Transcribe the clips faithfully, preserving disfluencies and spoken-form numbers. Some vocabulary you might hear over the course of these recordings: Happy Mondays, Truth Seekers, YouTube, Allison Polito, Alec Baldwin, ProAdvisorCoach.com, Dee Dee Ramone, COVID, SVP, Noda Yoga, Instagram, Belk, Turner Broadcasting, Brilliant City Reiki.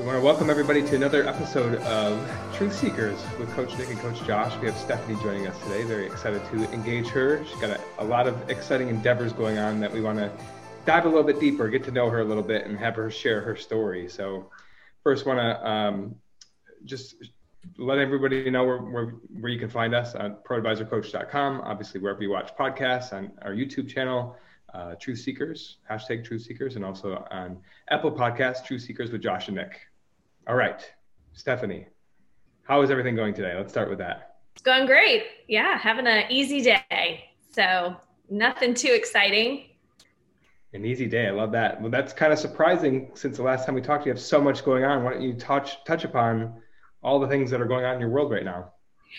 We want to welcome everybody to another episode of Truth Seekers with Coach Nick and Coach Josh. We have Stephanie joining us today. Very excited to engage her. She's got a, a lot of exciting endeavors going on that we want to dive a little bit deeper, get to know her a little bit, and have her share her story. So first, want to um, just let everybody know where, where, where you can find us on Pro Advisor Coach dot com, obviously wherever you watch podcasts, on our YouTube channel, Uh, Truth Seekers, hashtag Truth Seekers, and also on Apple Podcasts, Truth Seekers with Josh and Nick. All right, Stephanie, how is everything going today? Let's start with that. It's going great. Yeah, having an easy day. So nothing too exciting. An easy day. I love that. Well, that's kind of surprising since the last time we talked. You have so much going on. Why don't you touch touch upon all the things that are going on in your world right now?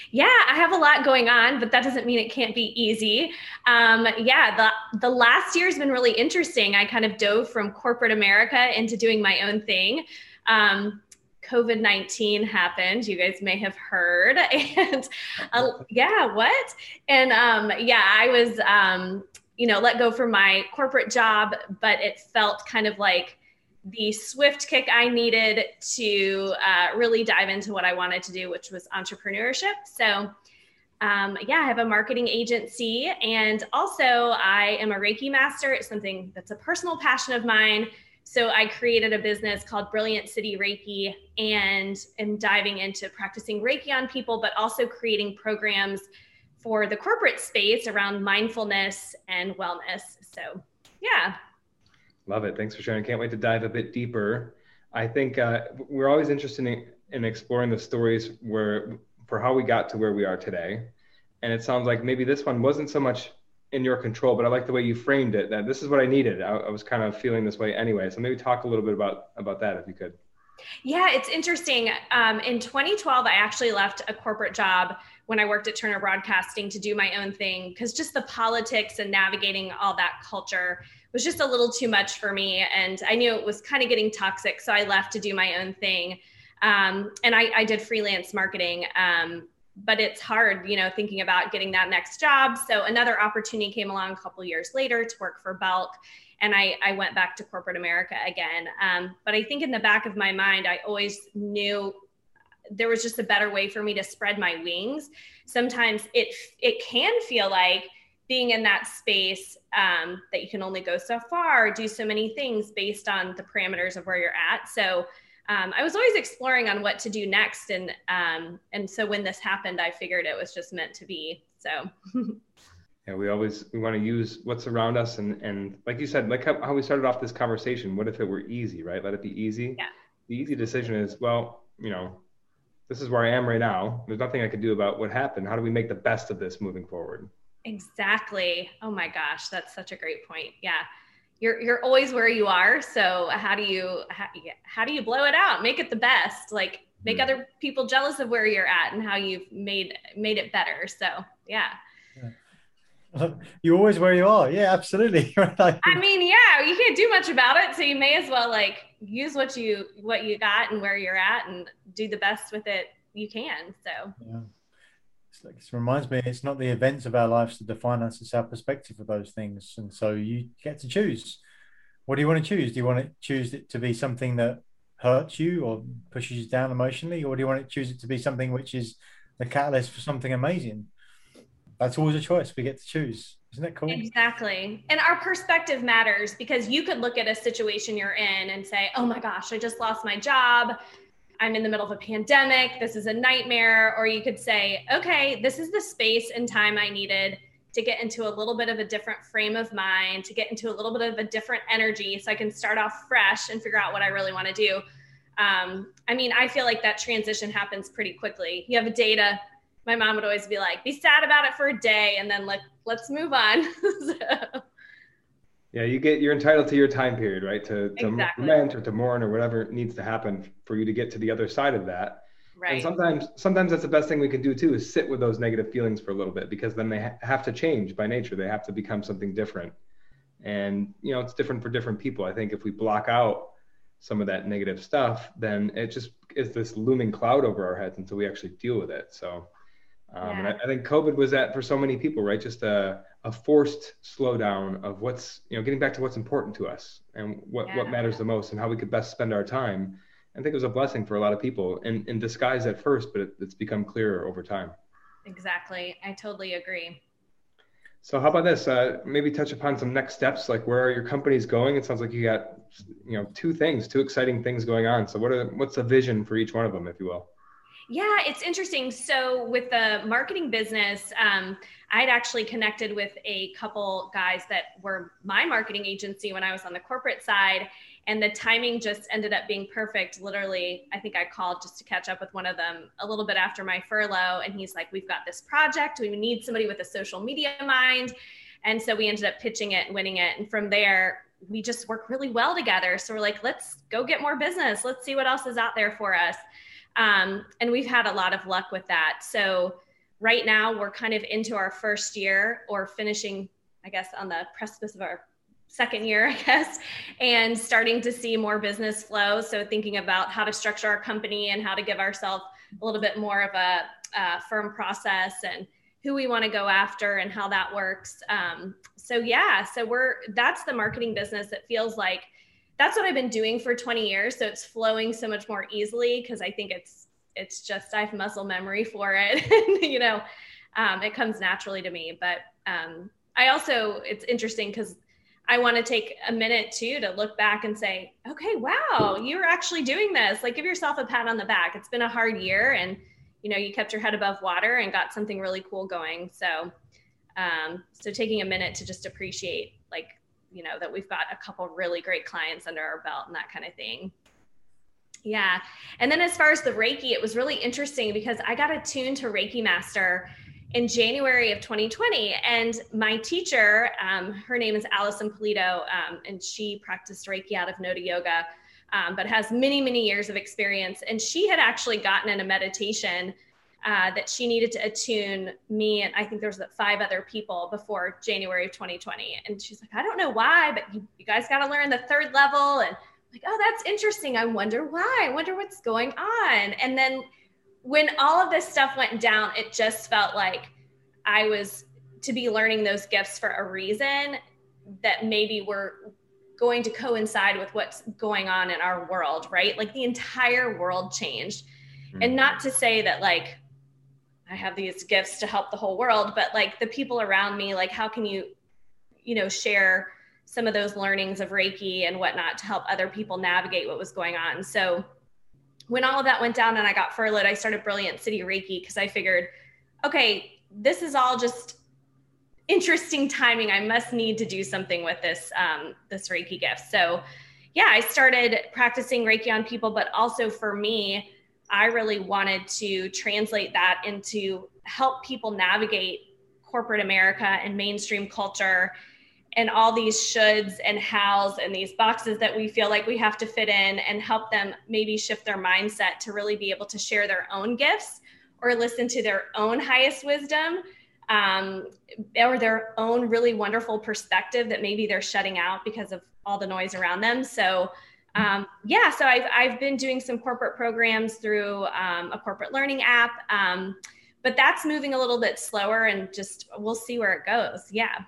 Yeah, I have a lot going on, but that doesn't mean it can't be easy. Um, yeah, the, the last year has been really interesting. I kind of dove from corporate America into doing my own thing. Um, COVID nineteen happened, you guys may have heard. And uh, yeah, what? And um, yeah, I was, um, you know, let go from my corporate job, but it felt kind of like the swift kick I needed to uh, really dive into what I wanted to do, which was entrepreneurship. So um, yeah, I have a marketing agency, and also I am a Reiki master. It's something that's a personal passion of mine. So I created a business called Brilliant City Reiki, and am diving into practicing Reiki on people, but also creating programs for the corporate space around mindfulness and wellness. So yeah. Love it. Thanks for sharing. Can't wait to dive a bit deeper. I think uh, we're always interested in, in exploring the stories where for how we got to where we are today. And it sounds like maybe this one wasn't so much in your control, but I like the way you framed it, that this is what I needed. I, I was kind of feeling this way anyway. So maybe talk a little bit about, about that if you could. Yeah, it's interesting. Um, in twenty twelve, I actually left a corporate job when I worked at Turner Broadcasting to do my own thing, because just the politics and navigating all that culture was just a little too much for me. And I knew it was kind of getting toxic. So I left to do my own thing. Um, and I, I did freelance marketing, um, but it's hard, you know, thinking about getting that next job. So another opportunity came along a couple years later to work for Belk. And I, I went back to corporate America again. Um, but I think in the back of my mind, I always knew there was just a better way for me to spread my wings. Sometimes it it can feel like being in that space um, that you can only go so far, do so many things based on the parameters of where you're at. So um, I was always exploring on what to do next. And um, and so when this happened, I figured it was just meant to be. So yeah, we always, we want to use what's around us. And, and like you said, like how, how we started off this conversation, what if it were easy, right? Let it be easy. Yeah. The easy decision is, well, you know, this is where I am right now. There's nothing I can do about what happened. How do we make the best of this moving forward? Exactly. Oh my gosh, that's such a great point. Yeah. You're you're always where you are. So how do you how, how do you blow it out? Make it the best. Like make mm. other people jealous of where you're at and how you've made made it better. So, yeah. yeah. You're always where you are. Yeah, absolutely. like, I mean, yeah, you can't do much about it, so you may as well like use what you what you got and where you're at and do the best with it you can. So yeah. It's like, this reminds me, it's not the events of our lives that define us, it's our perspective of those things. And so you get to choose. What do you want to choose? Do you want to choose it to be something that hurts you or pushes you down emotionally, or do you want to choose it to be something which is the catalyst for something amazing? That's always a choice. We get to choose. Isn't that cool? Exactly. And our perspective matters, because you could look at a situation you're in and say, oh my gosh, I just lost my job. I'm in the middle of a pandemic. This is a nightmare. Or you could say, okay, this is the space and time I needed to get into a little bit of a different frame of mind, to get into a little bit of a different energy so I can start off fresh and figure out what I really want to do. Um, I mean, I feel like that transition happens pretty quickly. You have a day to, my mom would always be like, be sad about it for a day and then like, let's move on. so. Yeah, you get, you're entitled to your time period, right? To, to exactly. lament or to mourn or whatever needs to happen for you to get to the other side of that. Right. And sometimes, sometimes that's the best thing we can do too, is sit with those negative feelings for a little bit, because then they ha- have to change by nature. They have to become something different. And, you know, it's different for different people. I think if we block out some of that negative stuff, then it just is this looming cloud over our heads until we actually deal with it. So um, yeah. and I, I think COVID was that for so many people, right? Just a a forced slowdown of what's, you know, getting back to what's important to us and what, yeah. what matters the most and how we could best spend our time. I think it was a blessing for a lot of people, in, in disguise at first, but it, it's become clearer over time. Exactly. I totally agree. So how about this? Uh, maybe touch upon some next steps, like where are your companies going? It sounds like you got, you know, two things, two exciting things going on. So what are what's the vision for each one of them, if you will? Yeah, it's interesting. So with the marketing business, um, I'd actually connected with a couple guys that were my marketing agency when I was on the corporate side, and the timing just ended up being perfect. Literally, I think I called just to catch up with one of them a little bit after my furlough, and he's like, "We've got this project. We need somebody with a social media mind," and so we ended up pitching it and winning it. And from there, we just work really well together. So we're like, "Let's go get more business. Let's see what else is out there for us." Um, and we've had a lot of luck with that. So right now we're kind of into our first year, or finishing, I guess, on the precipice of our second year, I guess, and starting to see more business flow. So thinking about how to structure our company and how to give ourselves a little bit more of a, a firm process and who we want to go after and how that works. Um, so yeah, so we're, that's the marketing business. That feels like that's what I've been doing for twenty years. So it's flowing so much more easily, because I think it's, it's just, I have muscle memory for it. you know, um, it comes naturally to me, but um, I also, it's interesting because I want to take a minute too, to look back and say, okay, wow, you're actually doing this. Like, give yourself a pat on the back. It's been a hard year, and you know, you kept your head above water and got something really cool going. So, um, so taking a minute to just appreciate, like, you know, that we've got a couple really great clients under our belt and that kind of thing. Yeah. And then as far as the Reiki, it was really interesting because I got attuned to Reiki Master in January of twenty twenty. And my teacher, um, her name is Allison Polito, um, and she practiced Reiki out of Noda Yoga, um, but has many, many years of experience. And she had actually gotten in a meditation uh, that she needed to attune me, and I think there was like five other people, before January of twenty twenty. And she's like, I don't know why, but you, you guys got to learn the third level. And I'm like, oh, that's interesting. I wonder why, I wonder what's going on. And then when all of this stuff went down, it just felt like I was to be learning those gifts for a reason that maybe were going to coincide with what's going on in our world, right? Like the entire world changed. Mm-hmm. And not to say that like, I have these gifts to help the whole world, but like the people around me, like how can you, you know, share some of those learnings of Reiki and whatnot to help other people navigate what was going on. So when all of that went down and I got furloughed, I started Brilliant City Reiki because I figured, okay, this is all just interesting timing. I must need to do something with this, um, this Reiki gift. So yeah, I started practicing Reiki on people, but also for me, I really wanted to translate that into help people navigate corporate America and mainstream culture and all these shoulds and hows and these boxes that we feel like we have to fit in, and help them maybe shift their mindset to really be able to share their own gifts or listen to their own highest wisdom, um, or their own really wonderful perspective that maybe they're shutting out because of all the noise around them. So Um, yeah, so I've, I've been doing some corporate programs through um, a corporate learning app, um, but that's moving a little bit slower, and just we'll see where it goes. Yeah.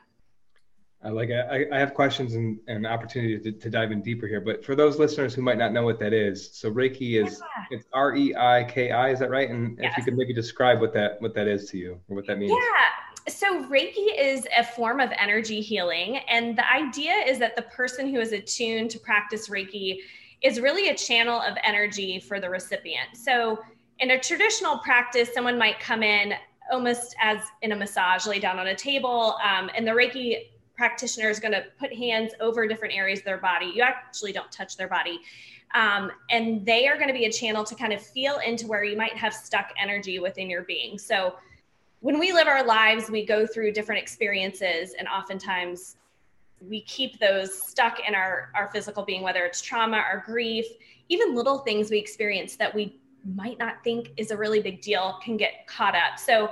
I like I, I have questions and an opportunity to, to dive in deeper here, but for those listeners who might not know what that is, so Reiki is yeah. It's R E I K I, is that right? And yes. If you could maybe describe what that what that is to you, or what that means. Yeah. So Reiki is a form of energy healing, and the idea is that the person who is attuned to practice Reiki is really a channel of energy for the recipient. So in a traditional practice, someone might come in almost as in a massage, lay down on a table, um, and the Reiki practitioner is going to put hands over different areas of their body. You actually don't touch their body. Um, and they are going to be a channel to kind of feel into where you might have stuck energy within your being. So when we live our lives, we go through different experiences, and oftentimes we keep those stuck in our, our physical being, whether it's trauma or grief, even little things we experience that we might not think is a really big deal can get caught up. So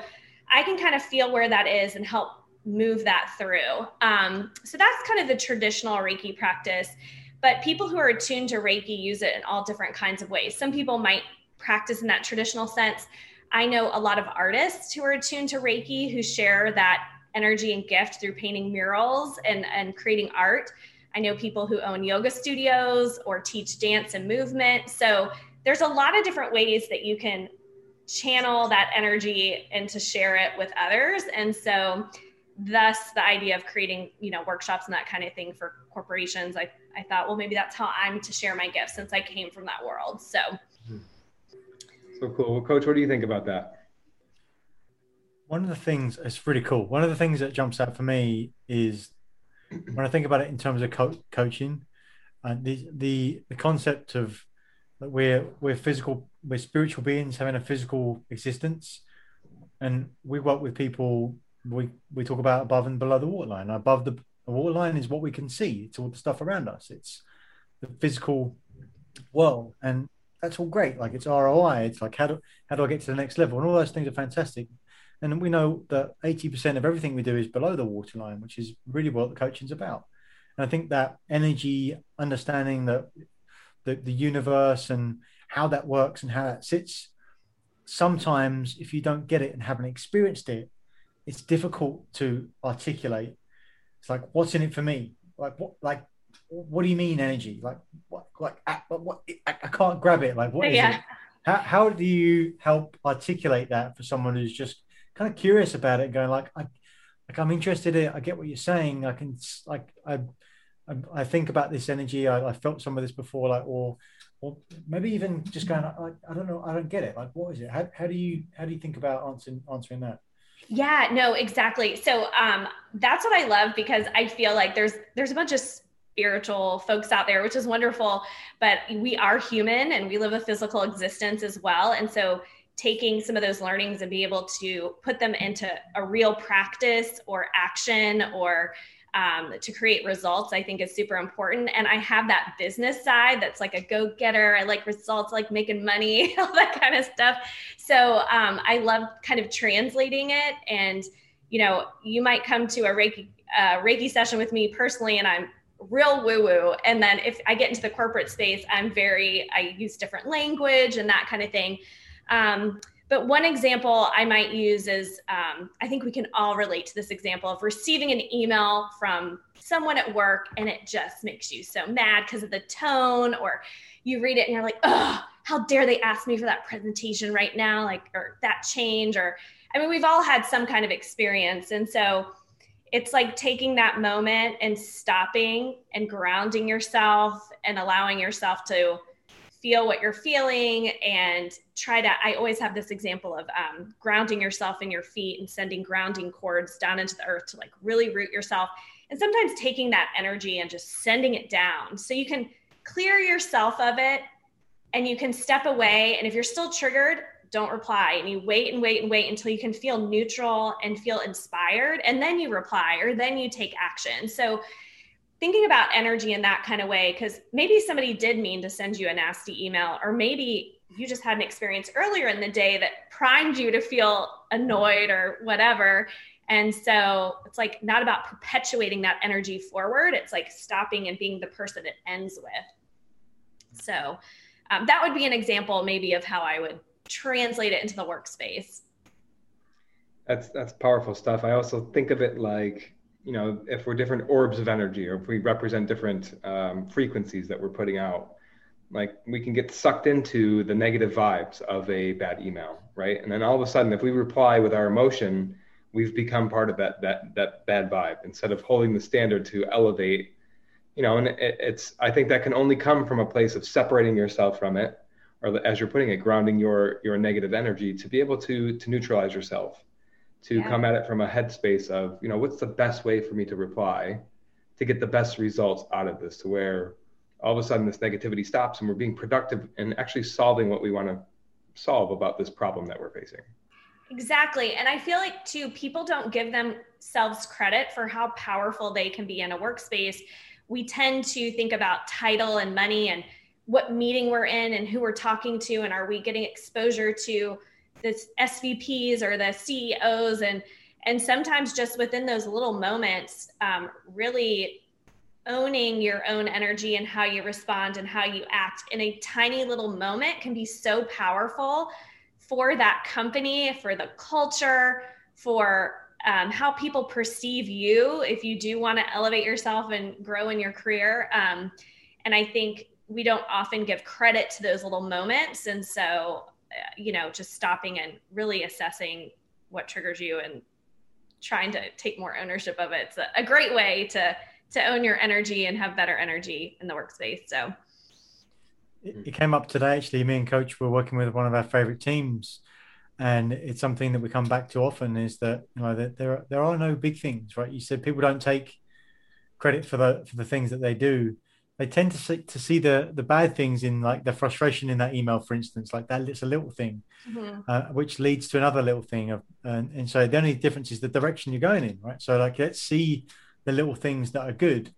I can kind of feel where that is and help move that through. Um, so that's kind of the traditional Reiki practice, but people who are attuned to Reiki use it in all different kinds of ways. Some people might practice in that traditional sense. I know a lot of artists who are attuned to Reiki who share that energy and gift through painting murals and, and creating art. I know people who own yoga studios or teach dance and movement. So there's a lot of different ways that you can channel that energy and to share it with others. And so thus the idea of creating, you know, workshops and that kind of thing for corporations. I, I thought, well, maybe that's how I'm to share my gifts since I came from that world. So. So cool. Well, Coach, what do you think about that? One of the things, it's really cool. One of the things that jumps out for me is when I think about it in terms of co- coaching, uh, the, the the concept of that we're we're physical, we're spiritual beings having a physical existence, and we work with people. We we talk about above and below the waterline. Above the, the waterline is what we can see. It's all the stuff around us. It's the physical world, and that's all great. Like it's R O I. It's like how do how do I get to the next level? And all those things are fantastic. And we know that eighty percent of everything we do is below the waterline, which is really what the coaching's about. And I think that energy, understanding that the, the universe and how that works and how that sits, sometimes if you don't get it and haven't experienced it, it's difficult to articulate. It's like, what's in it for me? Like, what, like, what do you mean energy? Like, what, like, I, what, I, I can't grab it. Like, what is yeah. it? How, how do you help articulate that for someone who's just kind of curious about it, going like, I, like I'm interested in it. I get what you're saying. I can, like, I, I, I think about this energy. I, I felt some of this before, like, or, or maybe even just going, like, I don't know, I don't get it. Like, what is it? How, how do you, how do you think about answering, answering that? Yeah, no, exactly. So, um, that's what I love, because I feel like there's, there's a bunch of spiritual folks out there, which is wonderful, but we are human and we live a physical existence as well. And so taking some of those learnings and be able to put them into a real practice or action or um, to create results, I think is super important. And I have that business side that's like a go-getter. I like results, I like making money, all that kind of stuff. So um, I love kind of translating it. And, you know, you might come to a Reiki, uh, Reiki session with me personally, and I'm real woo-woo. And then if I get into the corporate space, I'm very, I use different language and that kind of thing. Um, but one example I might use is, um, I think we can all relate to this example of receiving an email from someone at work and it just makes you so mad because of the tone, or you read it and you're like, oh, how dare they ask me for that presentation right now? Like, or that change, or, I mean, we've all had some kind of experience. And so it's like taking that moment and stopping and grounding yourself and allowing yourself to feel what you're feeling and try to, I always have this example of um, grounding yourself in your feet and sending grounding cords down into the earth to like really root yourself. And sometimes taking that energy and just sending it down so you can clear yourself of it and you can step away. And if you're still triggered, don't reply. And you wait and wait and wait until you can feel neutral and feel inspired. And then you reply, or then you take action. So thinking about energy in that kind of way, because maybe somebody did mean to send you a nasty email, or maybe you just had an experience earlier in the day that primed you to feel annoyed or whatever. And so it's like not about perpetuating that energy forward. It's like stopping and being the person it ends with. So um, that would be an example maybe of how I would translate it into the workspace. That's, that's powerful stuff. I also think of it like, you know, if we're different orbs of energy, or if we represent different um, frequencies that we're putting out, like we can get sucked into the negative vibes of a bad email, right? And then all of a sudden, if we reply with our emotion, we've become part of that that that bad vibe instead of holding the standard to elevate, you know. And it, it's, I think that can only come from a place of separating yourself from it, or as you're putting it, grounding your your negative energy to be able to to neutralize yourself. To yeah. come at it from a headspace of, you know, what's the best way for me to reply to get the best results out of this, to where all of a sudden this negativity stops and we're being productive and actually solving what we want to solve about this problem that we're facing. Exactly. And I feel like too, people don't give themselves credit for how powerful they can be in a workspace. We tend to think about title and money and what meeting we're in and who we're talking to, and are we getting exposure to the S V Ps or the C E Os, and and sometimes just within those little moments, um, really owning your own energy and how you respond and how you act in a tiny little moment can be so powerful for that company, for the culture, for um, how people perceive you if you do want to elevate yourself and grow in your career. Um, and I think we don't often give credit to those little moments. And so, uh, you know, just stopping and really assessing what triggers you and trying to take more ownership of it. It's a, a great way to, to own your energy and have better energy in the workspace. So it, it came up today, actually. Me and Coach were working with one of our favorite teams, and it's something that we come back to often, is that, you know, that there, there are no big things, right? You said people don't take credit for the, for the things that they do. They tend to see, to see the, the bad things in, like, the frustration in that email, for instance, like that it's a little thing, mm-hmm. uh, which leads to another little thing. Of, and, and so the only difference is the direction you're going in, right? So, like, let's see the little things that are good,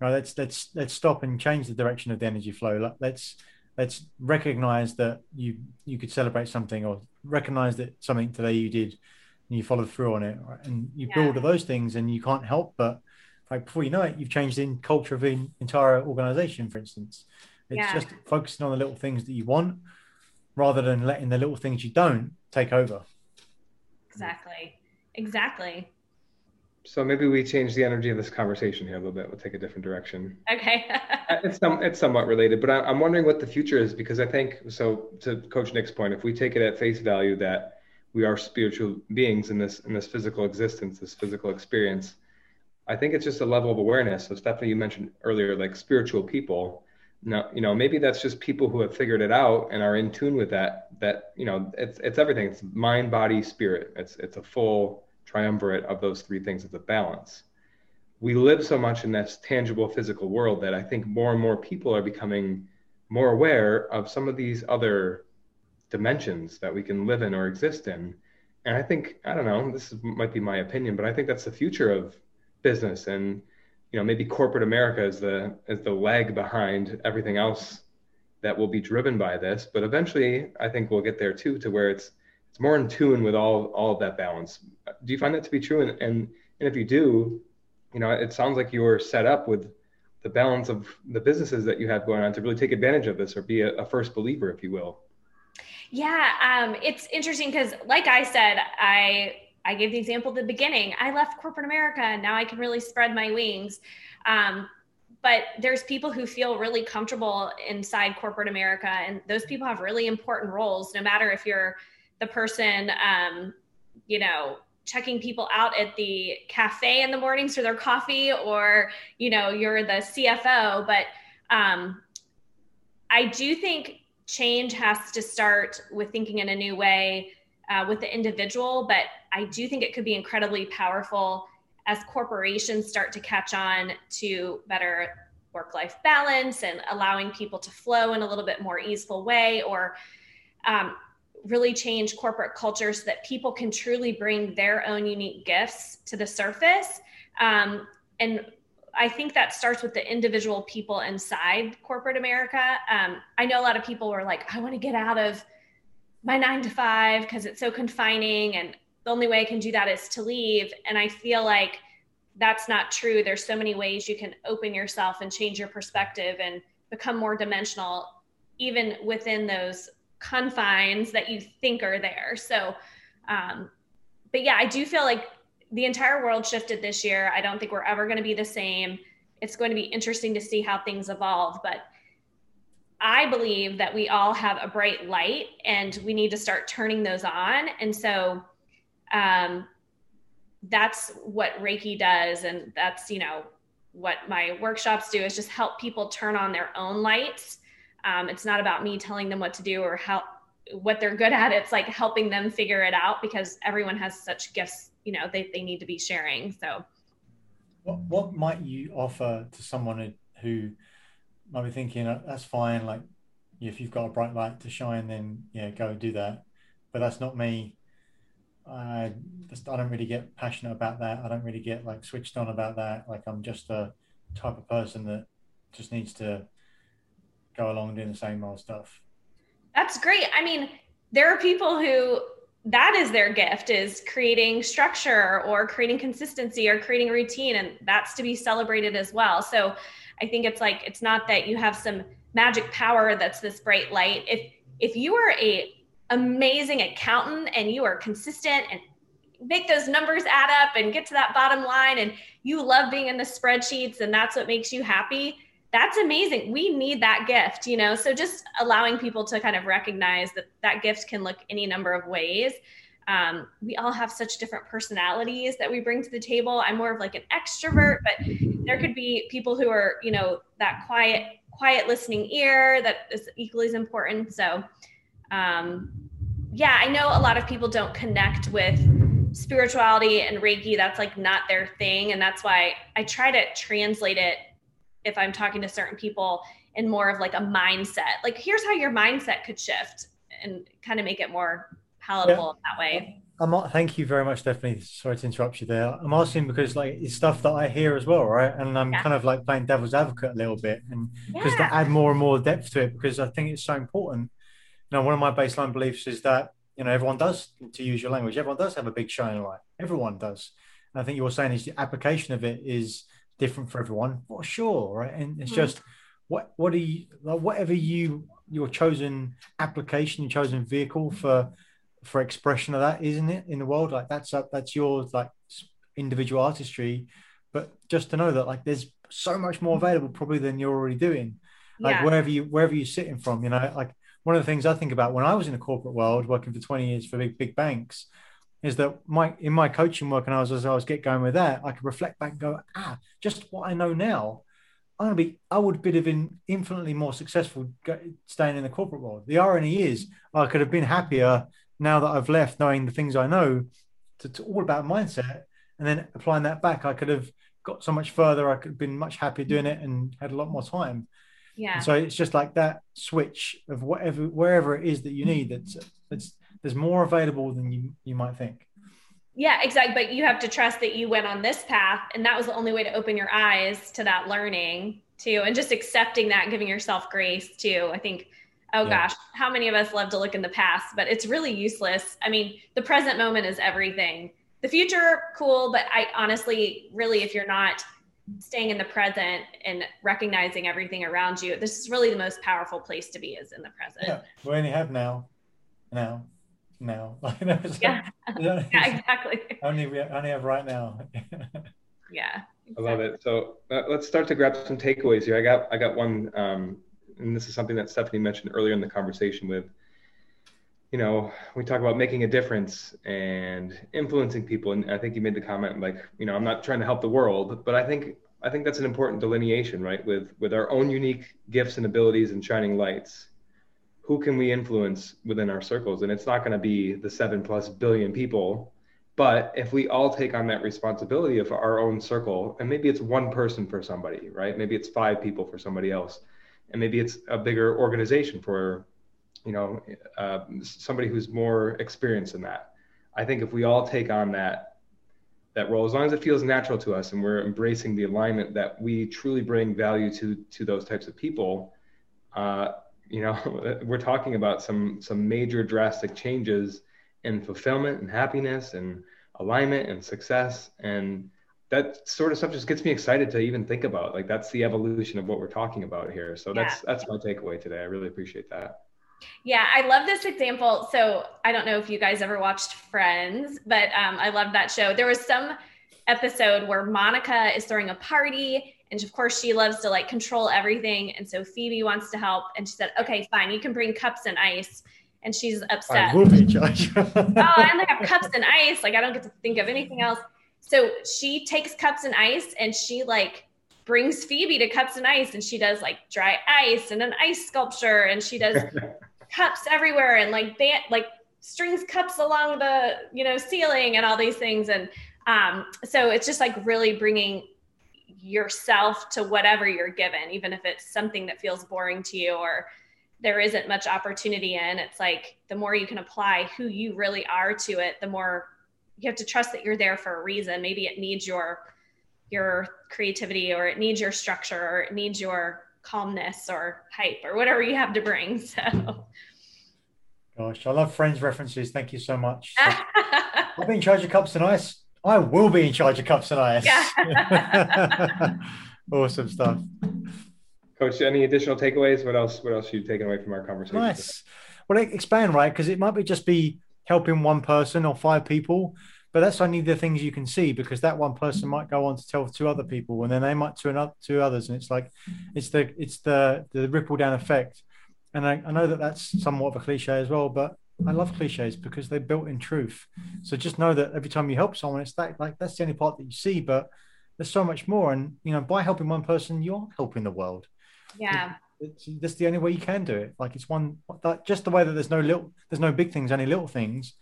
right? Let's, let's, let's stop and change the direction of the energy flow. Like, let's, let's recognize that you, you could celebrate something, or recognize that something today you did and you followed through on it, right? And you yeah. build all those things, and you can't help but, like, before you know it, you've changed the culture of the entire organization, for instance. It's yeah. just focusing on the little things that you want, rather than letting the little things you don't take over. Exactly. Exactly. So maybe we change the energy of this conversation here a little bit. We'll take a different direction. Okay. it's, some, it's somewhat related, but I, I'm wondering what the future is, because I think, so to Coach Nick's point, if we take it at face value that we are spiritual beings in this in this physical existence, this physical experience, I think it's just a level of awareness. So Stephanie, you mentioned earlier, like, spiritual people. Now, you know, maybe that's just people who have figured it out and are in tune with that, that, you know, it's, it's everything. It's mind, body, spirit. It's, it's a full triumvirate of those three things. It's a balance. We live so much in this tangible physical world that I think more and more people are becoming more aware of some of these other dimensions that we can live in or exist in. And I think, I don't know, this is, might be my opinion, but I think that's the future of business. And, you know, maybe corporate America is the is the lag behind everything else that will be driven by this, but eventually I think we'll get there too, to where it's it's more in tune with all all of that balance. Do you find that to be true? And and, and if you do, you know, it sounds like you're set up with the balance of the businesses that you have going on to really take advantage of this, or be a, a first believer, if you will. Yeah, um, it's interesting, because like I said, I I gave the example at the beginning. I left corporate America, and now I can really spread my wings. Um, but there's people who feel really comfortable inside corporate America, and those people have really important roles, no matter if you're the person, um, you know, checking people out at the cafe in the mornings for their coffee, or, you know, you're the C F O. But um, I do think change has to start with thinking in a new way uh, with the individual, but I do think it could be incredibly powerful as corporations start to catch on to better work-life balance and allowing people to flow in a little bit more easeful way, or um, really change corporate culture so that people can truly bring their own unique gifts to the surface. Um, and I think that starts with the individual people inside corporate America. Um, I know a lot of people are like, I want to get out of my nine to five because it's so confining, and the only way I can do that is to leave. And I feel like that's not true. There's so many ways you can open yourself and change your perspective and become more dimensional, even within those confines that you think are there. So, um, but yeah, I do feel like the entire world shifted this year. I don't think we're ever going to be the same. It's going to be interesting to see how things evolve, but I believe that we all have a bright light, and we need to start turning those on. And so, Um, that's what Reiki does. And that's, you know, what my workshops do, is just help people turn on their own lights. Um, it's not about me telling them what to do or how, what they're good at. It's like helping them figure it out, because everyone has such gifts, you know, they, they need to be sharing. So what, what might you offer to someone who might be thinking, oh, that's fine. Like, if you've got a bright light to shine, then yeah, go do that. But that's not me. I just, I don't really get passionate about that. I don't really get like switched on about that. Like, I'm just a type of person that just needs to go along doing the same old stuff. That's great. I mean, there are people who that is their gift, is creating structure or creating consistency or creating routine. And that's to be celebrated as well. So I think it's like, it's not that you have some magic power that's this bright light. If, if you are a amazing accountant and you are consistent and make those numbers add up and get to that bottom line, and you love being in the spreadsheets and that's what makes you happy, that's amazing. We need that gift, you know? So just allowing people to kind of recognize that that gift can look any number of ways. Um, we all have such different personalities that we bring to the table. I'm more of like an extrovert, but there could be people who are, you know, that quiet, quiet listening ear that is equally as important. So, um, yeah, I know a lot of people don't connect with spirituality and Reiki. That's like not their thing. And that's why I try to translate it if I'm talking to certain people in more of like a mindset, like here's how your mindset could shift and kind of make it more palatable yeah. that way. I'm not, thank you very much, Stephanie. Sorry to interrupt you there. I'm asking because like it's stuff that I hear as well, right? And I'm yeah. kind of like playing devil's advocate a little bit, and because yeah. to add more and more depth to it, because I think it's so important. You know, one of my baseline beliefs is that, you know, everyone does, to use your language, everyone does have a big shining light. Everyone does. And I think you were saying is the application of it is different for everyone, for sure, right? And it's mm-hmm. just what what do you like, whatever you your chosen application, your chosen vehicle for for expression of that, isn't it, in the world? Like that's uh, that's your like individual artistry, but just to know that like there's so much more available probably than you're already doing, like yeah. wherever you wherever you're sitting from, you know. Like one of the things I think about when I was in the corporate world working for twenty years for big big banks is that my in my coaching work, and I was as I was get going with that, I could reflect back and go, ah, just what I know now, I'm gonna be I would have been infinitely more successful staying in the corporate world. The irony is, I could have been happier now that I've left, knowing the things I know, to, to all about mindset, and then applying that back, I could have got so much further. I could have been much happier doing it and had a lot more time. Yeah. And so it's just like that switch of whatever wherever it is that you need. That's that's. There's more available than you, you might think. Yeah, exactly. But you have to trust that you went on this path, and that was the only way to open your eyes to that learning too. And just accepting that, giving yourself grace too. I think, oh yeah. gosh, how many of us love to look in the past, but it's really useless. I mean, the present moment is everything. The future, cool. But I honestly, really, if you're not staying in the present and recognizing everything around you, this is really the most powerful place to be, is in the present. Yeah, we only have now, now. now like, no, yeah. Like, no, yeah exactly only we only have right now. Yeah, exactly. I love it. So uh, let's start to grab some takeaways here. I got I got one um and this is something that Stephanie mentioned earlier in the conversation with, you know, we talk about making a difference and influencing people, and I think you made the comment like, you know, I'm not trying to help the world, but I think I think that's an important delineation, right? With with our own unique gifts and abilities and shining lights, who can we influence within our circles? And it's not going to be the seven plus billion people, but if we all take on that responsibility of our own circle, and maybe it's one person for somebody, right? Maybe it's five people for somebody else. And maybe it's a bigger organization for, you know, uh, somebody who's more experienced in that. I think if we all take on that, that role, as long as it feels natural to us and we're embracing the alignment that we truly bring value to, to those types of people, uh, you know, we're talking about some some major drastic changes in fulfillment and happiness and alignment and success. And that sort of stuff just gets me excited to even think about. Like, that's the evolution of what we're talking about here. So yeah. that's that's my takeaway today. I really appreciate that. Yeah, I love this example. So I don't know if you guys ever watched Friends, but um, I love that show. There was some episode where Monica is throwing a party, and of course she loves to like control everything. And so Phoebe wants to help. And she said, okay, fine, you can bring cups and ice. And she's upset. I will be, Josh. Oh, I only have cups and ice. Like, I don't get to think of anything else. So she takes cups and ice and she like brings Phoebe to cups and ice, and she does like dry ice and an ice sculpture. And she does cups everywhere and like, ban- like strings cups along the, you know, ceiling and all these things. And um, so it's just like really bringing yourself to whatever you're given, even if it's something that feels boring to you or there isn't much opportunity in. It's like the more you can apply who you really are to it, the more you have to trust that you're there for a reason. Maybe it needs your your creativity, or it needs your structure, or it needs your calmness or hype or whatever you have to bring. So gosh, I love Friends references. Thank you so much. So, I've been in charge of cups and ice. I will be in charge of cups and ice. Yeah. Awesome stuff. Coach, any additional takeaways? What else, what else are you taking away from our conversation? Nice. Well, expand, right? Because it might be just be helping one person or five people, but But that's only the things you can see, because that one person might go on to tell two other people, and then they might to another two others, and it's like it's the it's the the ripple down effect. And I, I know that that's somewhat of a cliche as well, but I love cliches because they're built in truth. So just know that every time you help someone, it's that like that's the only part that you see, but there's so much more. And you know, by helping one person, you're helping the world. Yeah. It's, that's the only way you can do it. Like it's one that just the way that there's no little, there's no big things, only little things.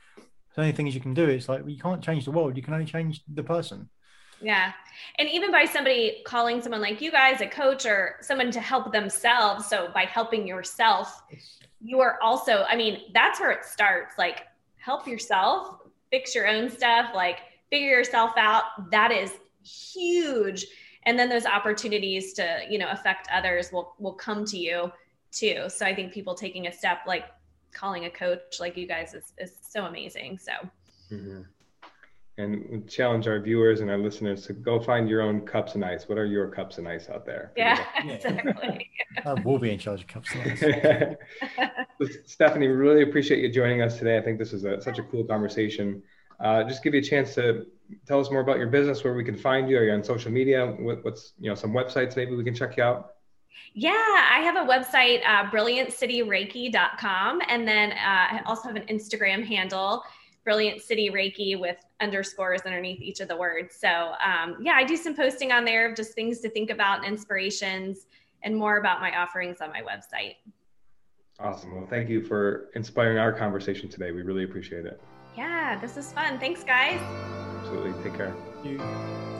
The only things you can do. It's like you can't change the world. You can only change the person. Yeah. And even by somebody calling someone like you guys, a coach or someone to help themselves. So by helping yourself, you are also, I mean, that's where it starts. Like help yourself, fix your own stuff, like figure yourself out. That is huge. And then those opportunities to, you know, affect others will, will come to you too. So I think people taking a step, like calling a coach, like you guys is, is so amazing. So. Mm-hmm. And we challenge our viewers and our listeners to go find your own cups and ice. What are your cups and ice out there? Yeah, yeah. Exactly. I will be in charge of cups and ice. Stephanie, really appreciate you joining us today. I think this was a, such a cool conversation. Uh, just give you a chance to tell us more about your business, where we can find you. Are you on social media? What, what's, you know, some websites maybe we can check you out? Yeah, I have a website, uh, brilliant city reiki dot com. And then uh, I also have an Instagram handle, Brilliant City Reiki, with underscores underneath each of the words. So um, yeah, I do some posting on there of just things to think about and inspirations, and more about my offerings on my website. Awesome. Well, thank you for inspiring our conversation today. We really appreciate it. Yeah, this is fun. Thanks, guys. Absolutely. Take care. Thank you.